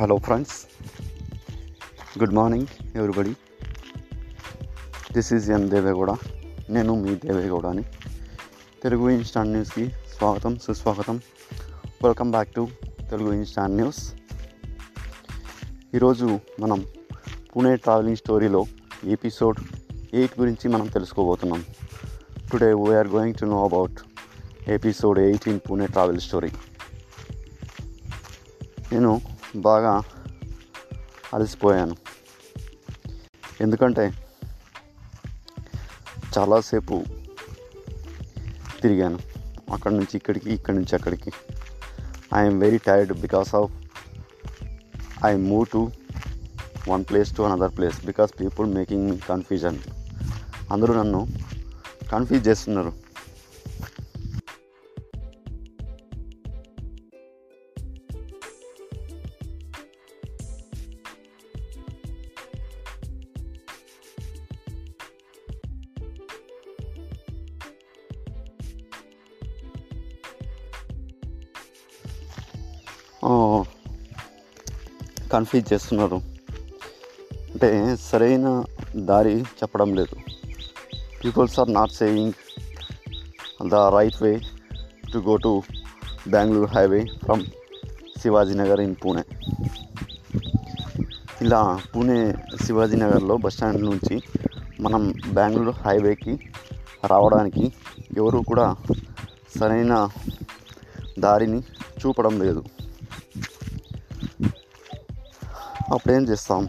Hello friends, good morning everybody. This is N Deve Gowda. నేను మీ దేవే గౌడని. Telugu instant న్యూస్కి స్వాగతం, సుస్వాగతం. Welcome back to Telugu instant news. ఈరోజు మనం పూణే ట్రావెలింగ్ స్టోరీలో ఎపిసోడ్ 8 గురించి మనం తెలుసుకోబోతున్నాం. Today we are going to know about episode 8 in Pune travel story. నేను బాగా అలసిపోయాను, ఎందుకంటే చాలాసేపు తిరిగాను అక్కడి నుంచి ఇక్కడికి, ఇక్కడి నుంచి అక్కడికి. I'm very tired because of I move to one place to another place because people making me confusion. అందరూ నన్ను కన్ఫ్యూజ్ చేస్తున్నారు. కన్ఫ్యూజ్ చేస్తున్నారు అంటే సరైన దారి చెప్పడం లేదు. Peoples are not saying the right way to go to Bengaluru highway from Shivajinagar in Pune. ఇలా పూణే శివాజీనగర్లో బస్టాండ్ నుంచి మనం బెంగళూరు హైవేకి రావడానికి ఎవరు కూడా సరైన దారిని చూపడం లేదు. అప్పుడేం చేస్తాం?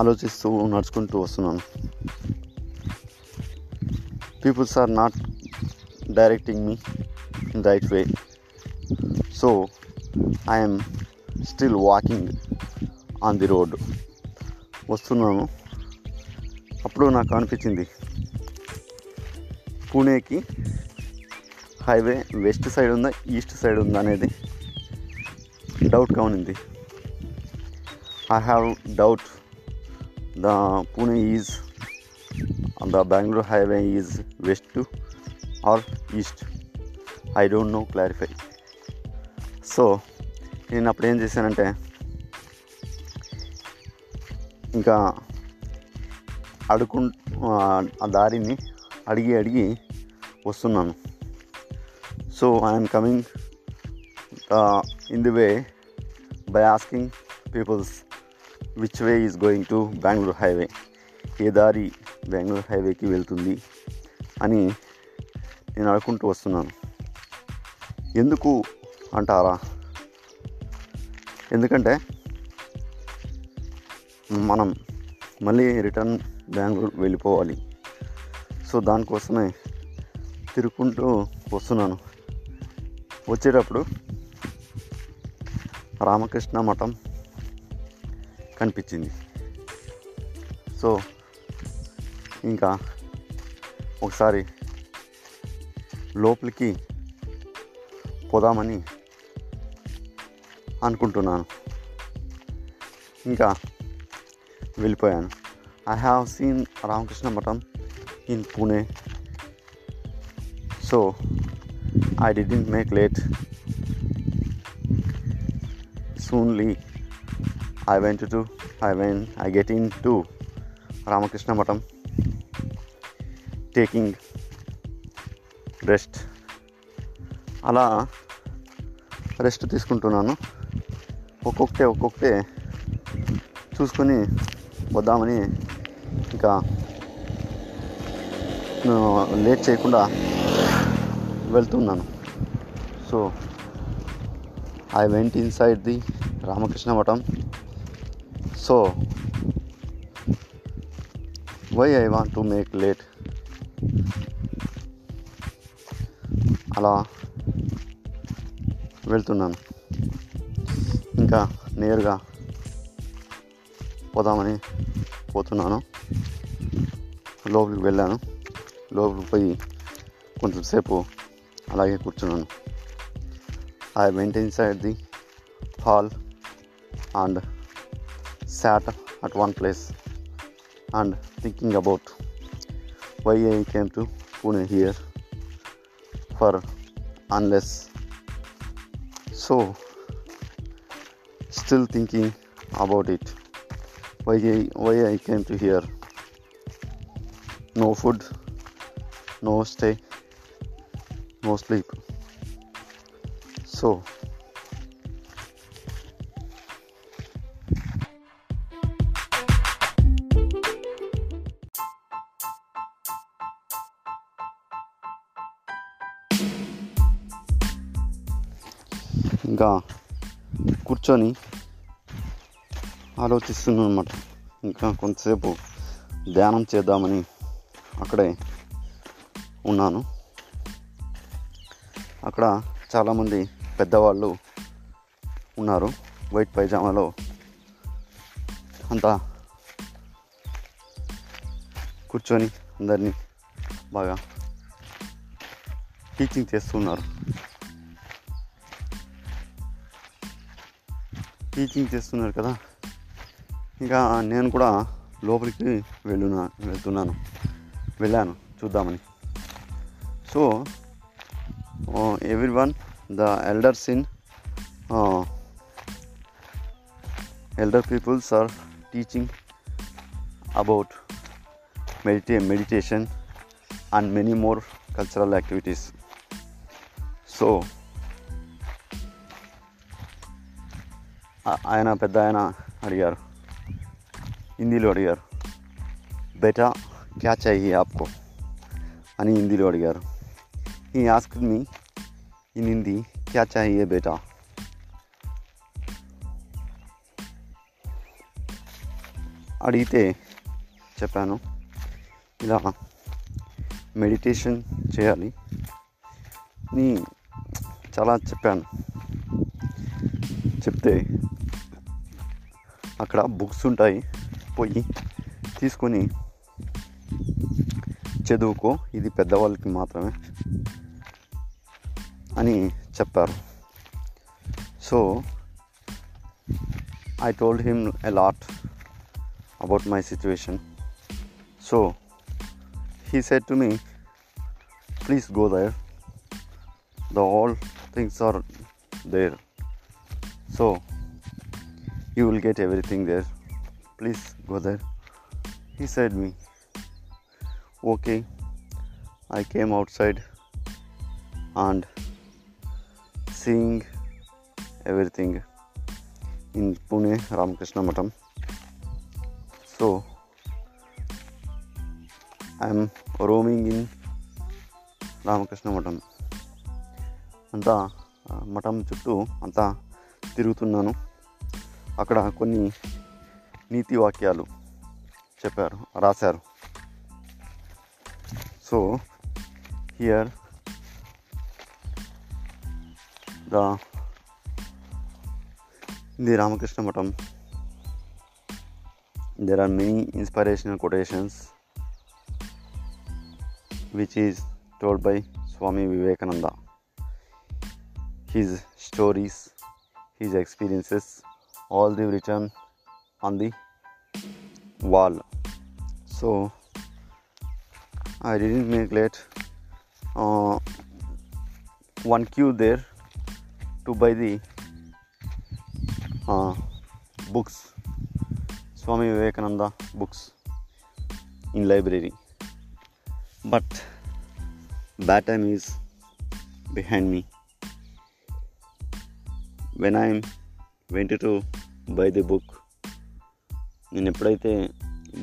ఆలోచిస్తూ నడుచుకుంటూ వస్తున్నాను. Peoples are not directing me in right way, so I'm still walking on the road. వస్తున్నాను. అప్పుడు నాకు అనిపించింది, పూణేకి హైవే వెస్ట్ సైడ్ ఉందా ఈస్ట్ సైడ్ ఉందా అనేది డౌట్గా ఉన్నింది. I have doubt the Pune is the Bengaluru highway is west or east. I don't know clarify. So నేను అప్పుడు ఏం చేశానంటే, ఇంకా ఆ దారిని అడిగి వస్తున్నాను. So I'm coming in the way by asking peoples which way is going to Bangalore highway, ఏ దారి బెంగళూరు హైవేకి వెళ్తుంది అని నేను అనుకుంటూ వస్తున్నాను. ఎందుకు అంటారా? ఎందుకంటే మనం మళ్ళీ రిటర్న్ బెంగళూరు వెళ్ళిపోవాలి. సో దానికోసమే తిరుగుకుంటూ వస్తున్నాను. వచ్చేటప్పుడు రామకృష్ణ మఠం కనిపించింది. సో ఇంకా ఒకసారి లోపలికి పోదామని అనుకుంటున్నాను. ఇంకా వెళ్ళిపోయాను. I have seen Ramakrishna Math in Pune, so I didn't make late. Soonly I get into Ramakrishna Matam, taking rest. అలా రెస్ట్ తీసుకుంటున్నాను. ఒక్కొక్కటే చూసుకొని వద్దామని ఇంకా లేట్ చేయకుండా వెళ్తున్నాను. So I went inside the Ramakrishna Matam. So why I want to make late? అలా వెళ్తున్నాను. ఇంకా నేరుగా పోదామని పోతున్నాను. లోపలికి వెళ్ళాను. లోపలికి పోయి కొంచెంసేపు అలాగే కూర్చున్నాను. I went inside the hall and sat at one place and thinking about why I came to Pune here for unless So, still thinking about it. Why I came to here? No food, no stay, no sleep. So. ఇంకా కూర్చొని ఆలోచిస్తున్నాను అన్నమాట. ఇంకా కొంతసేపు ధ్యానం చేద్దామని అక్కడే ఉన్నాను. అక్కడ చాలామంది పెద్దవాళ్ళు ఉన్నారు, వైట్ పైజామాలో అంతా కూర్చొని అందరినీ బాగా టీచింగ్ చేస్తున్నారు. కదా, ఇంకా నేను కూడా లోపలికి వెళ్ళాను చూద్దామని. So everyone the elders in elder peoples are teaching about meditation and many more cultural activities. So పెద్ద ఆయన అడిగారు, హిందీలో అడిగారు, బేటా క్యా చాహియే ఆప్కో అని హిందీలో అడిగారు. ఈ ఆస్క్ మీ ఇన్ హిందీ క్యా చాహియే బేటా. అడిగితే చెప్పాను, ఇలా మెడిటేషన్ చేయాలి అని చాలా చెప్పాను. చెప్తే అక్కడ బుక్స్ ఉంటాయి, పోయి తీసుకొని చదువుకో, ఇది పెద్దవాళ్ళకి మాత్రమే అని చెప్పారు. So I told him a lot about my situation. So he said to me, please go there, the all things are there, so you will get everything there, please go there. He said me, okay. I came outside and seeing everything in Pune Ramakrishna Matam. So I am roaming in Ramakrishna Matam, anta matam chuttu anta తిరుగుతున్నాను. అక్కడ కొన్ని నీతి వాక్యాలు రాశారు. So here the Ramakrishna Math, there are many inspirational quotations which is told by Swami Vivekananda, his stories, his experiences, all they written on the wall. So I didn't make late one queue there to buy the books, Swami Vivekananda books in library, but that time is behind me. When I went to buy the book, నేను ఎప్పుడైతే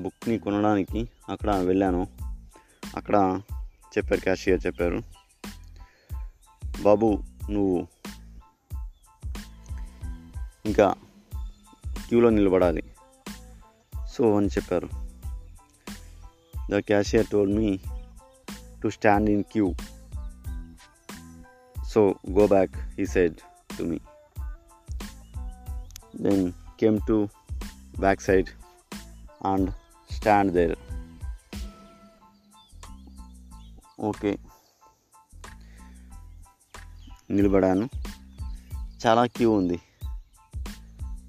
బుక్ని కొనడానికి అక్కడ వెళ్ళానో, అక్కడ చెప్పారు, cashier చెప్పారు, బాబు నువ్వు ఇంకా క్యూలో నిలబడాలి సో అని చెప్పారు. The cashier told me to stand in queue, so go back he said to me. Then came to backside and stand there. Okay, నిలబడాను. చాలా క్యూ ఉంది.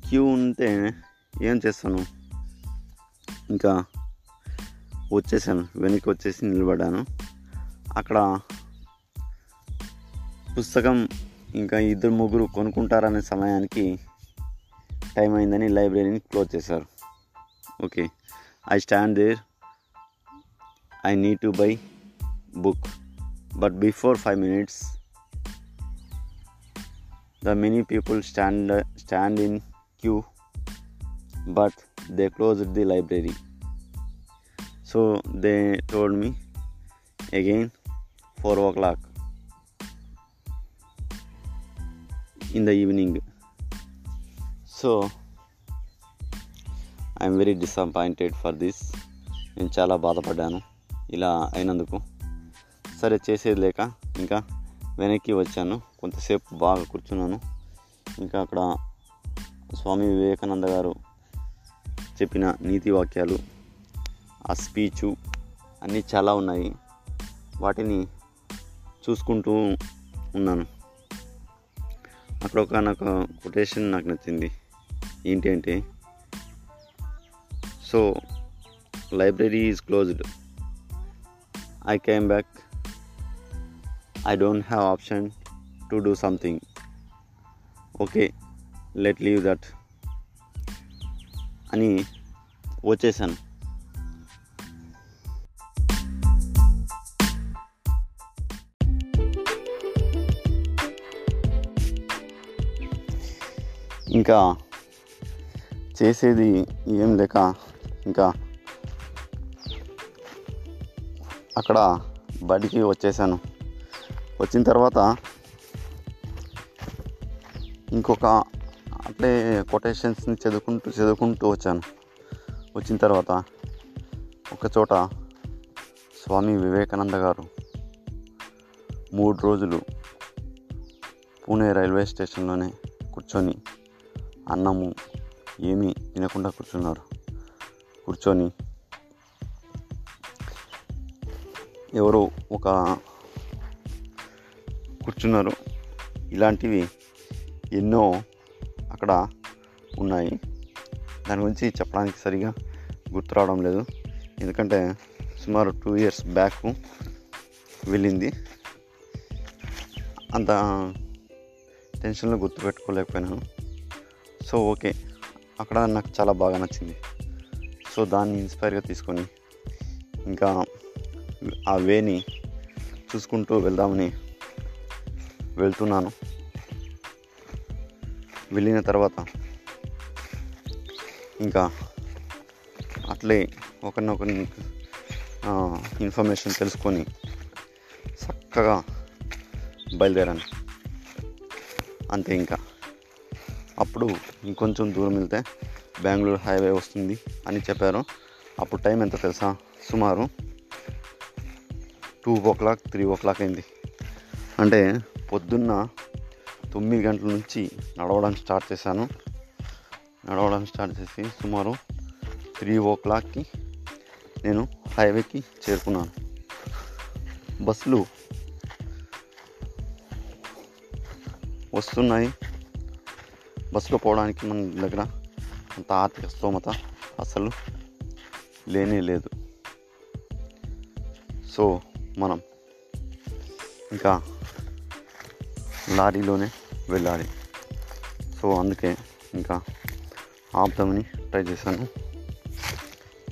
క్యూ ఉంటే ఏం చేస్తాను, ఇంకా వచ్చేసాను, వెనక్కి వచ్చేసి నిలబడాను. అక్కడ పుస్తకం ఇంకా ఇద్దరు ముగ్గురు కొనుక్కుంటారనే సమయానికి టైం అయిందని లైబ్రరీని క్లోజ్ చేశారు. Okay, I stand there, I need to buy book, but before 5 minutes the many people stand in queue, but they closed the library, so they told me again 4 o'clock in the evening. So I am very disappointed for this. నేను చాలా బాధపడ్డాను ఇలా అయినందుకు. సరే చేసేది లేక ఇంకా వెనక్కి వచ్చాను. కొంతసేపు బాగా కూర్చున్నాను. ఇంకా అక్కడ స్వామి వివేకానంద గారు చెప్పిన నీతి వాక్యాలు, ఆ స్పీచు అన్నీ చాలా ఉన్నాయి. వాటిని చూసుకుంటూ ఉన్నాను. అక్కడ ఒక నాకు కొటేషన్ నాకు నచ్చింది. ఏంటి అంటే, so library is closed, I came back, I don't have option to do something. Okay, let's leave that. అని వచ్చేసాను. ఇంకా చేసేది ఏం లేక ఇంకా అక్కడ బడికి వచ్చేసాను. వచ్చిన తర్వాత ఇంకొక అట్లే కొటేషన్స్ని చదువుకుంటూ వచ్చాను. వచ్చిన తర్వాత ఒకచోట స్వామి వివేకానంద గారు 3 రోజులు పూణే రైల్వే స్టేషన్లోనే కూర్చొని అన్నము ఏమీ తినకుండా కూర్చొని ఎవరో ఒక కూర్చున్నారు. ఇలాంటివి ఎన్నో అక్కడ ఉన్నాయి. దాని గురించి చెప్పడానికి సరిగా గుర్తు రావడం లేదు, ఎందుకంటే సుమారు 2 years బ్యాక్ వెళ్ళింది. అంత టెన్షన్లో గుర్తుపెట్టుకోలేకపోయినాను. సో ఓకే, అక్కడ నాకు చాలా బాగా నచ్చింది. సో దాన్ని ఇన్స్పైర్గా తీసుకొని ఇంకా ఆ వేని చూసుకుంటూ వెళ్దామని వెళ్తున్నాను. వెళ్ళిన తర్వాత ఇంకా అట్లే ఒకరినొకరిని ఇన్ఫర్మేషన్ తెలుసుకొని చక్కగా బయలుదేరాను. అంతే. ఇంకా అప్పుడు ఇంకొంచెం దూరం వెళ్తే బెంగళూరు హైవే వస్తుంది అని చెప్పారు. అప్పుడు టైం ఎంత తెలుసా? సుమారు 2 o'clock 3 o'clock అయింది. అంటే పొద్దున్న 9 గంటల నుంచి నడవడం స్టార్ట్ చేసి సుమారు 3 o'clockకి నేను హైవేకి చేరుకున్నాను. బస్సులు వస్తున్నాయి. బస్సులో పోవడానికి మన దగ్గర అంత ఆర్థిక స్తోమత అసలు లేనే లేదు. సో మనం ఇంకా లారీలోనే వెళ్ళాలి. సో అందుకే ఇంకా ఆపుదామని ట్రై చేశాను,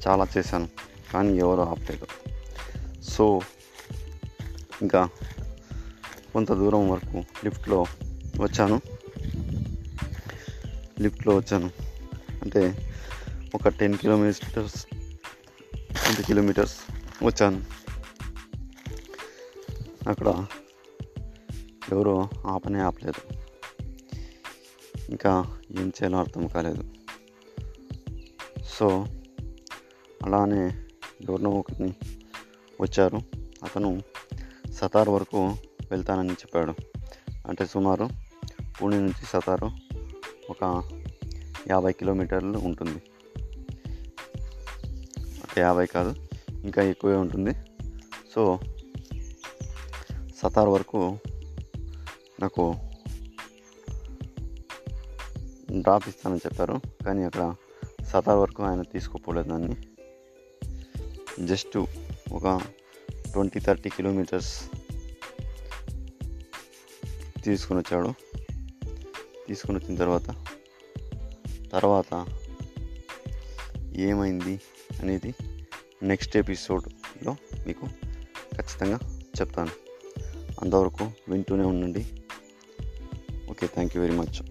చాలా చేశాను, కానీ ఎవరు ఆపలేదు. సో ఇంకా కొంత దూరం వరకు లిఫ్ట్లో వచ్చాను. అంటే ఒక 10 kilometers 20 kilometers వచ్చాను. అక్కడ ఎవరో ఆపలేదు. ఇంకా ఏం చేయాలో అర్థం కాలేదు. సో అలానే ఎవరినో ఒకరిని వచ్చారు. అతను సతార్ వరకు వెళ్తానని చెప్పాడు. అంటే సుమారు పూణే నుంచి సతారు ఒక 50 kilometers ఉంటుంది. అంటే 50 కాదు, ఇంకా ఎక్కువే ఉంటుంది. సో సతార్ వరకు నాకు డ్రాప్ ఇస్తానని చెప్పారు, కానీ అక్కడ సతార్ వరకు ఆయన తీసుకుపోలేదు. దాన్ని జస్ట్ ఒక 20-30 kilometers తీసుకుని వచ్చాడు. తీసుకుని వచ్చిన తర్వాత ఏమైంది అనేది నెక్స్ట్ ఎపిసోడ్లో మీకు ఖచ్చితంగా చెప్తాను. అంతవరకు వింటూనే ఉండండి. Okay, thank you very much.